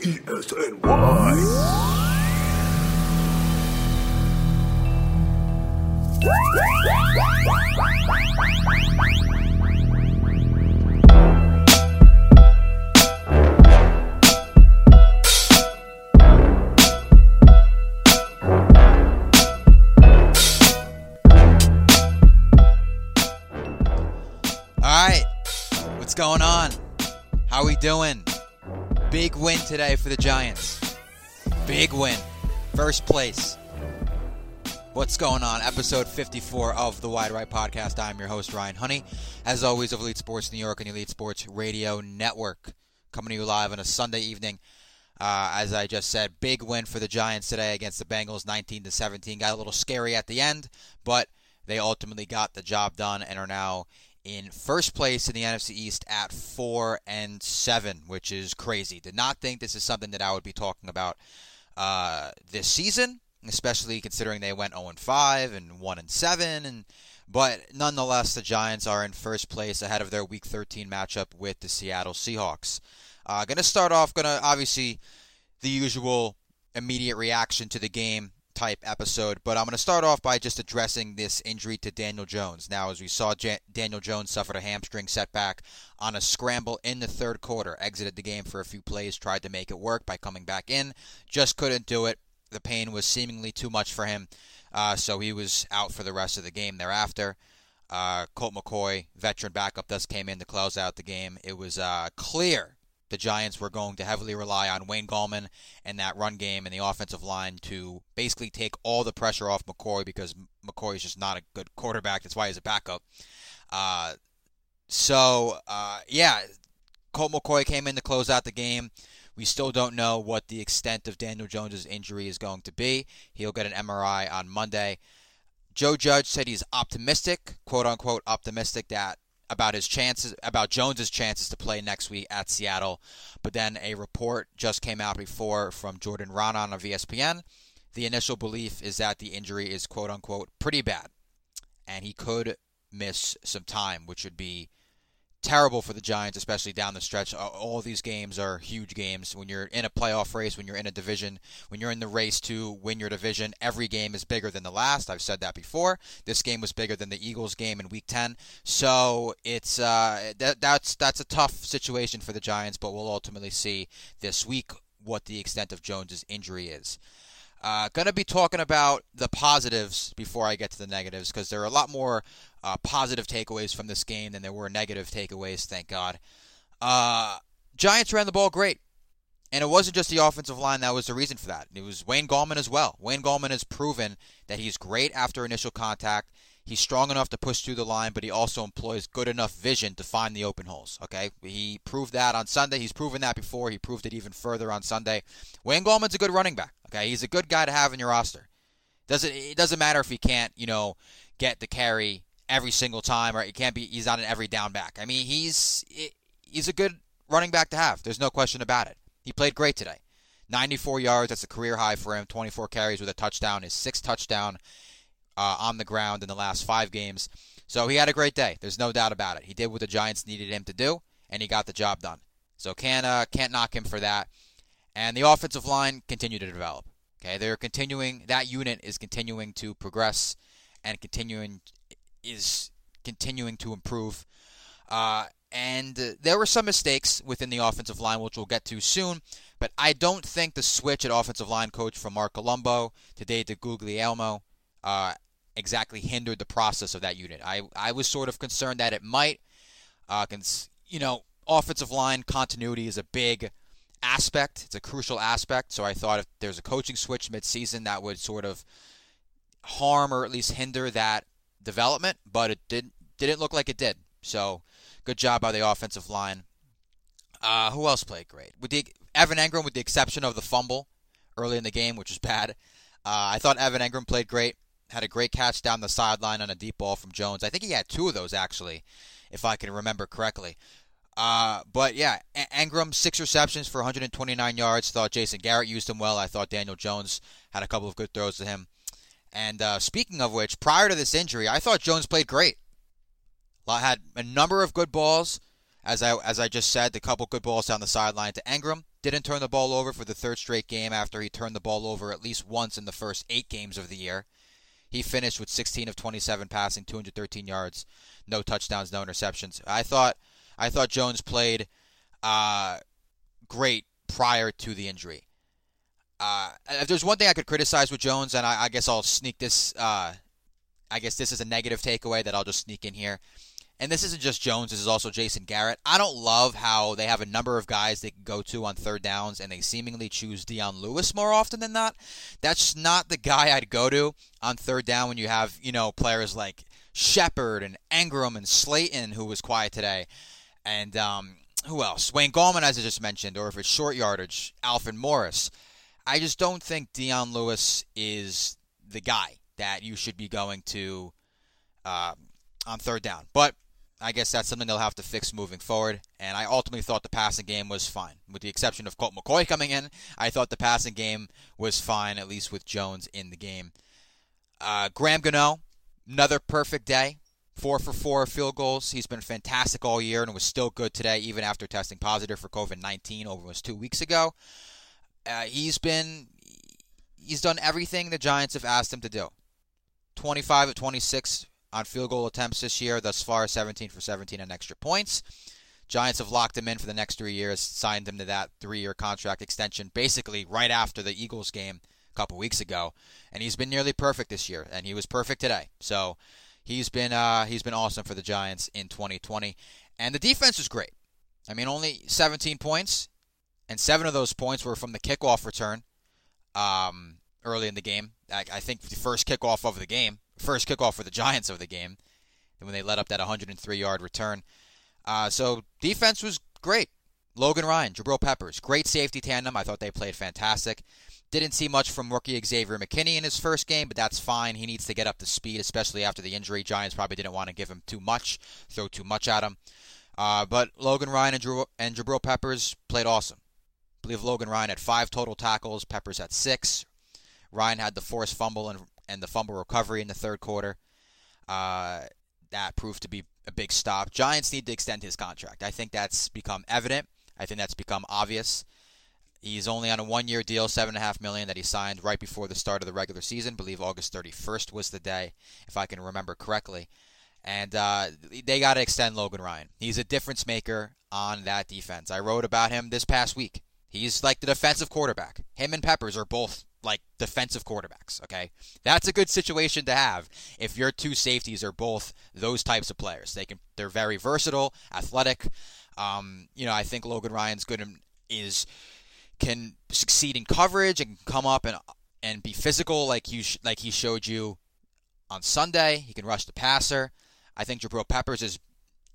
ESNY. What's going on? How we doing? Big win today for the Giants. Big win. First place. What's going on? Episode 54 of the Wide Right Podcast. I'm your host, Ryan Honey. As always, of Elite Sports New York and the Elite Sports Radio Network. Coming to you live on a Sunday evening. As I just said, big win for the Giants today against the Bengals, 19-17. Got a little scary at the end, but they ultimately got the job done and are now in first place in the NFC East at 4-7, which is crazy. Did not think this is something that I would be talking about this season, especially considering they went 0-5 and 1-7. But nonetheless, the Giants are in first place ahead of their Week 13 matchup with the Seattle Seahawks. Going to start off, obviously, the usual immediate reaction to the game type episode, but I'm going to start off by just addressing this injury to Daniel Jones. Now, as we saw, Daniel Jones suffered a hamstring setback on a scramble in the third quarter, exited the game for a few plays, tried to make it work by coming back in, just couldn't do it. The pain was seemingly too much for him, so he was out for the rest of the game thereafter. Colt McCoy, veteran backup, thus came in to close out the game. It was clear the Giants were going to heavily rely on Wayne Gallman and that run game and the offensive line to basically take all the pressure off McCoy, because McCoy is just not a good quarterback. That's why he's a backup. Colt McCoy came in to close out the game. We still don't know what the extent of Daniel Jones' injury is going to be. He'll get an MRI on Monday. Joe Judge said he's optimistic, quote-unquote optimistic, that about Jones' chances to play next week at Seattle. But then a report just came out before from Jordan Ronan of ESPN. The initial belief is that the injury is, quote-unquote, pretty bad, and he could miss some time, which would be terrible for the Giants, especially down the stretch. All these games are huge games. When you're in a playoff race, when you're in a division, when you're in the race to win your division, every game is bigger than the last. I've said that before. This game was bigger than the Eagles game in Week 10. So it's that's a tough situation for the Giants, but we'll ultimately see this week what the extent of Jones' injury is. Going to be talking about the positives before I get to the negatives, because there are a lot more positive takeaways from this game than there were negative takeaways, thank God. Giants ran the ball great, and it wasn't just the offensive line that was the reason for that. It was Wayne Gallman as well. Wayne Gallman has proven that he's great after initial contact. He's strong enough to push through the line, but he also employs good enough vision to find the open holes, okay? He proved that on Sunday. He's proven that before. He proved it even further on Sunday. Wayne Gallman's a good running back, okay? He's a good guy to have in your roster. It doesn't matter if he can't, get the carry every single time, or he's not an every down back. I mean, he's a good running back to have. There's no question about it. He played great today. 94 yards, that's a career high for him. 24 carries with a touchdown, his sixth touchdown on the ground in the last 5 games. So he had a great day. There's no doubt about it. He did what the Giants needed him to do, and he got the job done. So can't knock him for that. And the offensive line continued to develop. Okay, that unit is continuing to progress and continuing to improve. And there were some mistakes within the offensive line, which we'll get to soon. But I don't think the switch at offensive line coach from Mark Colombo today to De Guglielmo exactly hindered the process of that unit. I was sort of concerned that it might. Offensive line continuity is a big aspect. It's a crucial aspect. So I thought if there's a coaching switch midseason, that would sort of harm or at least hinder that development, but it didn't look like it did. So good job by the offensive line. Who else played great? Evan Engram, with the exception of the fumble early in the game, which was bad. I thought Evan Engram played great, had a great catch down the sideline on a deep ball from Jones. I think he had 2 of those, actually, if I can remember correctly. Engram, 6 receptions for 129 yards. Thought Jason Garrett used him well. I thought Daniel Jones had a couple of good throws to him. And speaking of which, prior to this injury, I thought Jones played great. Had a number of good balls, as I just said, a couple good balls down the sideline to Engram. Didn't turn the ball over for the third straight game after he turned the ball over at least once in the first 8 games of the year. He finished with 16 of 27 passing, 213 yards, no touchdowns, no interceptions. I thought Jones played great prior to the injury. If there's one thing I could criticize with Jones, and I guess I'll sneak this, I guess this is a negative takeaway that I'll just sneak in here. And this isn't just Jones, this is also Jason Garrett. I don't love how they have a number of guys they can go to on third downs, and they seemingly choose Deion Lewis more often than not. That's not the guy I'd go to on third down when you have, players like Shepard and Engram and Slayton, who was quiet today. And who else? Wayne Gallman, as I just mentioned, or if it's short yardage, Alfred Morris. I just don't think Deion Lewis is the guy that you should be going to on third down. But I guess that's something they'll have to fix moving forward, and I ultimately thought the passing game was fine. With the exception of Colt McCoy coming in, I thought the passing game was fine, at least with Jones in the game. Graham Gano, another perfect day, 4 for 4 field goals. He's been fantastic all year and was still good today, even after testing positive for COVID-19 over almost 2 weeks ago. He's done everything the Giants have asked him to do. 25 of 26 on field goal attempts this year, thus far 17 for 17 on extra points. Giants have locked him in for the next 3 years, signed him to that 3-year contract extension basically right after the Eagles game a couple weeks ago, and he's been nearly perfect this year, and he was perfect today. So he's been awesome for the Giants in 2020, and the defense was great. I mean, only 17 points, and 7 of those points were from the kickoff return early in the game. I think the first kickoff for the Giants of the game, and when they let up that 103-yard return. So defense was great. Logan Ryan, Jabril Peppers, great safety tandem. I thought they played fantastic. Didn't see much from rookie Xavier McKinney in his first game, but that's fine. He needs to get up to speed, especially after the injury. Giants probably didn't want to give him too much, throw too much at him. But Logan Ryan and Jabril Peppers played awesome. I believe Logan Ryan had 5 total tackles, Peppers had 6. Ryan had the forced fumble and the fumble recovery in the third quarter. That proved to be a big stop. Giants need to extend his contract. I think that's become evident. I think that's become obvious. He's only on a 1-year deal, $7.5 million, that he signed right before the start of the regular season. I believe August 31st was the day, if I can remember correctly. And they got to extend Logan Ryan. He's a difference maker on that defense. I wrote about him this past week. He's like the defensive quarterback. Him and Peppers are both like defensive quarterbacks, okay? That's a good situation to have if your two safeties are both those types of players. They're very versatile, athletic. I think Logan Ryan's good and can succeed in coverage and come up and be physical like he showed you on Sunday. He can rush the passer. I think Jabril Peppers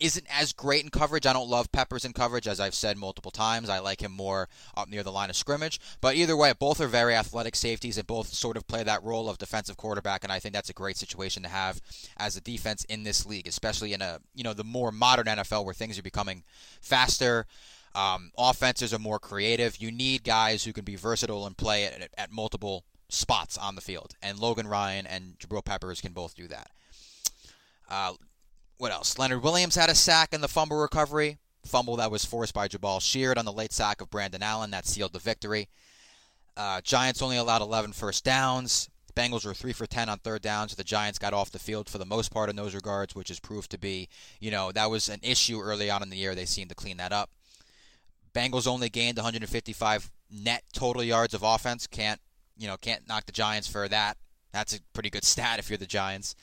isn't as great in coverage. I don't love Peppers in coverage, as I've said multiple times. I like him more up near the line of scrimmage. But either way, both are very athletic safeties and both sort of play that role of defensive quarterback, and I think that's a great situation to have as a defense in this league, especially in the more modern NFL where things are becoming faster. Offenses are more creative. You need guys who can be versatile and play at multiple spots on the field, and Logan Ryan and Jabril Peppers can both do that. What else? Leonard Williams had a sack in the fumble recovery. Fumble that was forced by Jabal Sheard on the late sack of Brandon Allen. That sealed the victory. Giants only allowed 11 first downs. The Bengals were 3 for 10 on third downs. So the Giants got off the field for the most part in those regards, which is proved to be, that was an issue early on in the year. They seemed to clean that up. Bengals only gained 155 net total yards of offense. Can't knock the Giants for that. That's a pretty good stat if you're the Giants.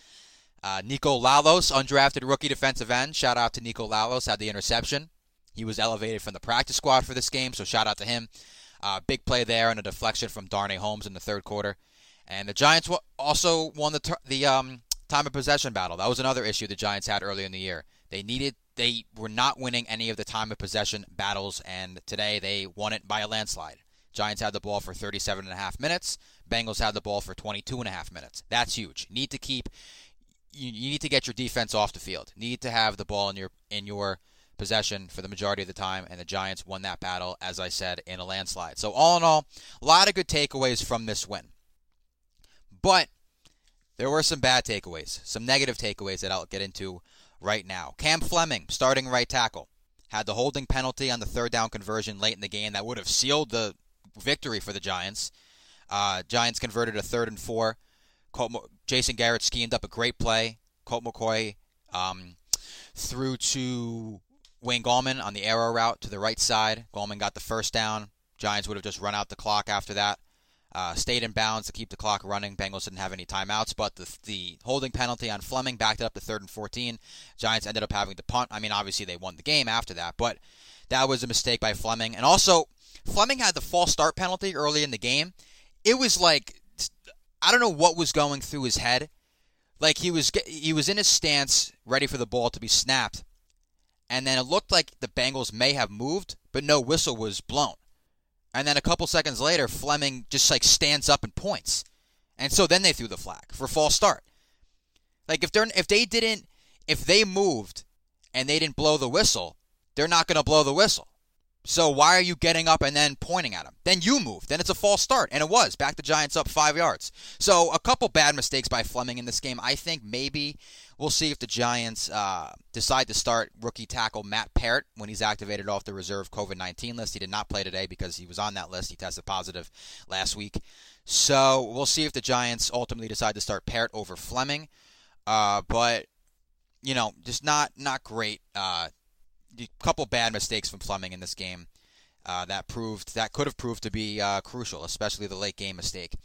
Nico Lalos, undrafted rookie defensive end. Shout out to Nico Lalos, had the interception. He was elevated from the practice squad for this game, so shout out to him. Big play there and a deflection from Darnay Holmes in the third quarter. And the Giants also won the time of possession battle. That was another issue the Giants had earlier in the year. They were not winning any of the time of possession battles, and today they won it by a landslide. Giants had the ball for 37.5 minutes. Bengals had the ball for 22.5 minutes. That's huge. You need to get your defense off the field. You need to have the ball in your possession for the majority of the time, and the Giants won that battle, as I said, in a landslide. So all in all, a lot of good takeaways from this win. But there were some bad takeaways, some negative takeaways that I'll get into right now. Cam Fleming, starting right tackle, had the holding penalty on the third down conversion late in the game that would have sealed the victory for the Giants. Giants converted a 3rd and 4. Jason Garrett schemed up a great play. Colt McCoy threw to Wayne Gallman on the arrow route to the right side. Gallman got the first down. Giants would have just run out the clock after that. Stayed in bounds to keep the clock running. Bengals didn't have any timeouts, but the holding penalty on Fleming backed it up to 3rd and 14. Giants ended up having to punt. I mean, obviously they won the game after that, but that was a mistake by Fleming. And also, Fleming had the false start penalty early in the game. It was like, I don't know what was going through his head. Like, he was in his stance, ready for the ball to be snapped, and then it looked like the Bengals may have moved, but no whistle was blown. And then a couple seconds later, Fleming just, like, stands up and points. And so then they threw the flag for false start. Like, if they moved and they didn't blow the whistle, they're not going to blow the whistle. So why are you getting up and then pointing at him? Then you move. Then it's a false start. And it was. Back the Giants up 5 yards. So a couple bad mistakes by Fleming in this game. I think maybe we'll see if the Giants decide to start rookie tackle Matt Parrott when he's activated off the reserve COVID-19 list. He did not play today because he was on that list. He tested positive last week. So we'll see if the Giants ultimately decide to start Parrott over Fleming. But, you know, just not great. A couple bad mistakes from Fleming in this game that could have proved to be crucial, especially the late game mistake.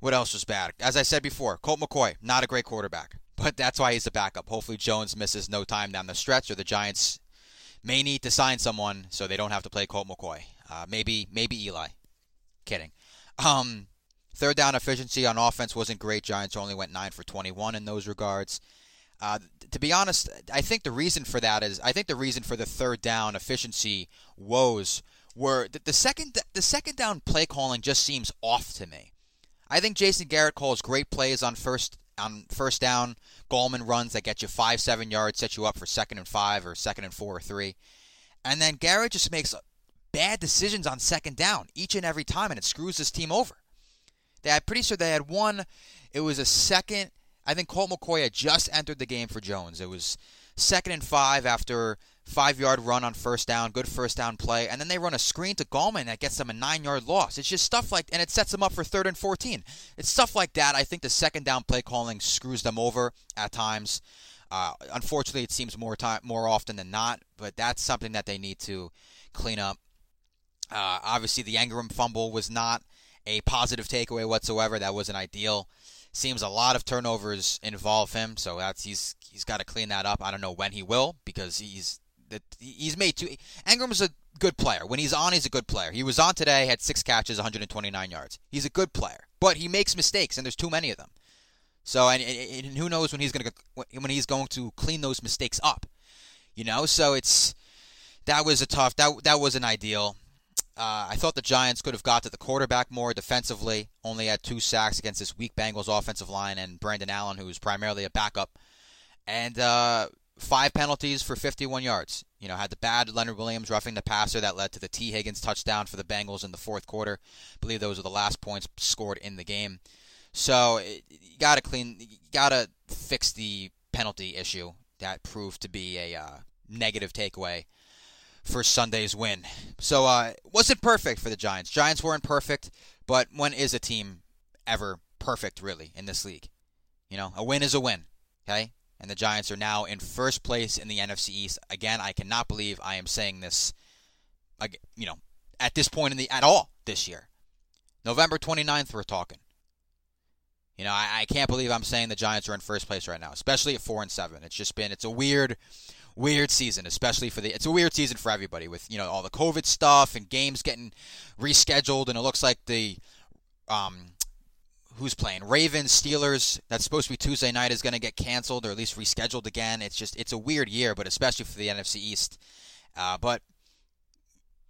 What else was bad? As I said before, Colt McCoy, not a great quarterback, but that's why he's the backup. Hopefully Jones misses no time down the stretch, or the Giants may need to sign someone so they don't have to play Colt McCoy. Maybe Eli. Kidding. 3rd down efficiency on offense wasn't great. Giants only went 9 for 21 in those regards. To be honest, I think the reason for that is the 3rd down efficiency woes were the second down play calling just seems off to me. I think Jason Garrett calls great plays on first down. Gallman runs that get you 5-7 yards, set you up for 2nd and 5 or 2nd and 4 or 3, and then Garrett just makes bad decisions on 2nd down each and every time, and it screws this team over. I'm pretty sure they had one. It was a second. I think Colt McCoy had just entered the game for Jones. It was 2nd and 5 after 5-yard run on first down, good first down play, and then they run a screen to Gallman that gets them a 9-yard loss. It's just stuff like, and it sets them up for 3rd and 14. It's stuff like that. I think the second down play calling screws them over at times. Unfortunately, it seems more often than not, but that's something that they need to clean up. Obviously, the Engram fumble was not a positive takeaway whatsoever. That wasn't ideal. Seems a lot of turnovers involve him, so he's got to clean that up. I don't know when he will, because he's made two. Engram's a good player. When he's on, he's a good player. He was on today, had 6 catches, 129 yards. He's a good player, but he makes mistakes, and there's too many of them. So and who knows when he's going to clean those mistakes up, you know? So that wasn't ideal. I thought the Giants could have got to the quarterback more defensively. Only had 2 sacks against this weak Bengals offensive line and Brandon Allen, who was primarily a backup. And 5 penalties for 51 yards. You know, had the bad Leonard Williams roughing the passer that led to the T. Higgins touchdown for the Bengals in the 4th quarter. I believe those were the last points scored in the game. So you gotta fix the penalty issue. That proved to be a negative takeaway for Sunday's win. So it wasn't perfect for the Giants. Giants weren't perfect, but when is a team ever perfect, really, in this league? You know, a win is a win, okay? And the Giants are now in first place in the NFC East. Again, I cannot believe I am saying this, you know, at this point at all this year. November 29th, we're talking. You know, I can't believe I'm saying the Giants are in first place right now, especially at 4-7. It's a weird season, especially it's a weird season for everybody with, you know, all the COVID stuff and games getting rescheduled, and it looks like the who's playing Ravens, Steelers, that's supposed to be Tuesday night, is going to get canceled or at least rescheduled again. It's a weird year, but especially for the NFC East. But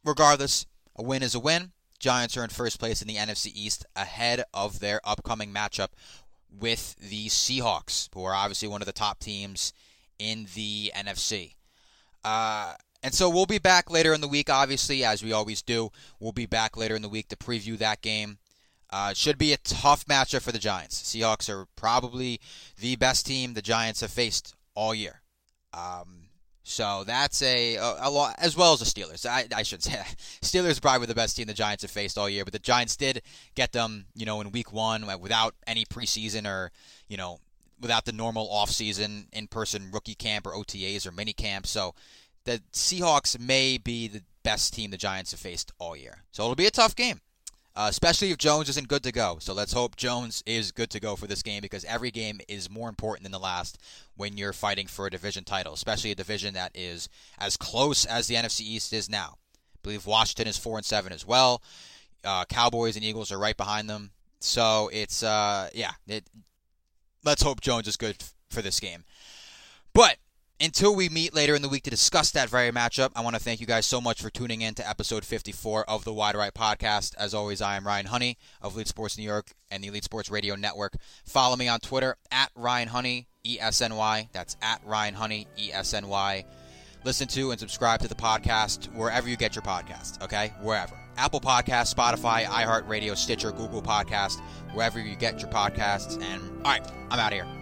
regardless, a win is a win. Giants are in first place in the NFC East ahead of their upcoming matchup with the Seahawks, who are obviously one of the top teams in the NFC. And so we'll be back later in the week, obviously, as we always do. We'll be back later in the week to preview that game. It should be a tough matchup for the Giants. Seahawks are probably the best team the Giants have faced all year. So that's a lot, as well as the Steelers. I should say Steelers are probably the best team the Giants have faced all year, but the Giants did get them, in week one without any preseason or, without the normal offseason in-person rookie camp or OTAs or mini camps. So the Seahawks may be the best team the Giants have faced all year. So it'll be a tough game, especially if Jones isn't good to go. So let's hope Jones is good to go for this game, because every game is more important than the last when you're fighting for a division title, especially a division that is as close as the NFC East is now. I believe Washington is 4-7 as well. Cowboys and Eagles are right behind them. So it's, let's hope Jones is good for this game. But until we meet later in the week to discuss that very matchup, I want to thank you guys so much for tuning in to episode 54 of the Wide Right Podcast. As always, I am Ryan Honey of Elite Sports New York and the Elite Sports Radio Network. Follow me on Twitter, @RyanHoneyESNY. That's @RyanHoneyESNY. Listen to and subscribe to the podcast wherever you get your podcasts, okay? Wherever. Apple Podcasts, Spotify, iHeartRadio, Stitcher, Google Podcasts, wherever you get your podcasts. And all right, I'm out of here.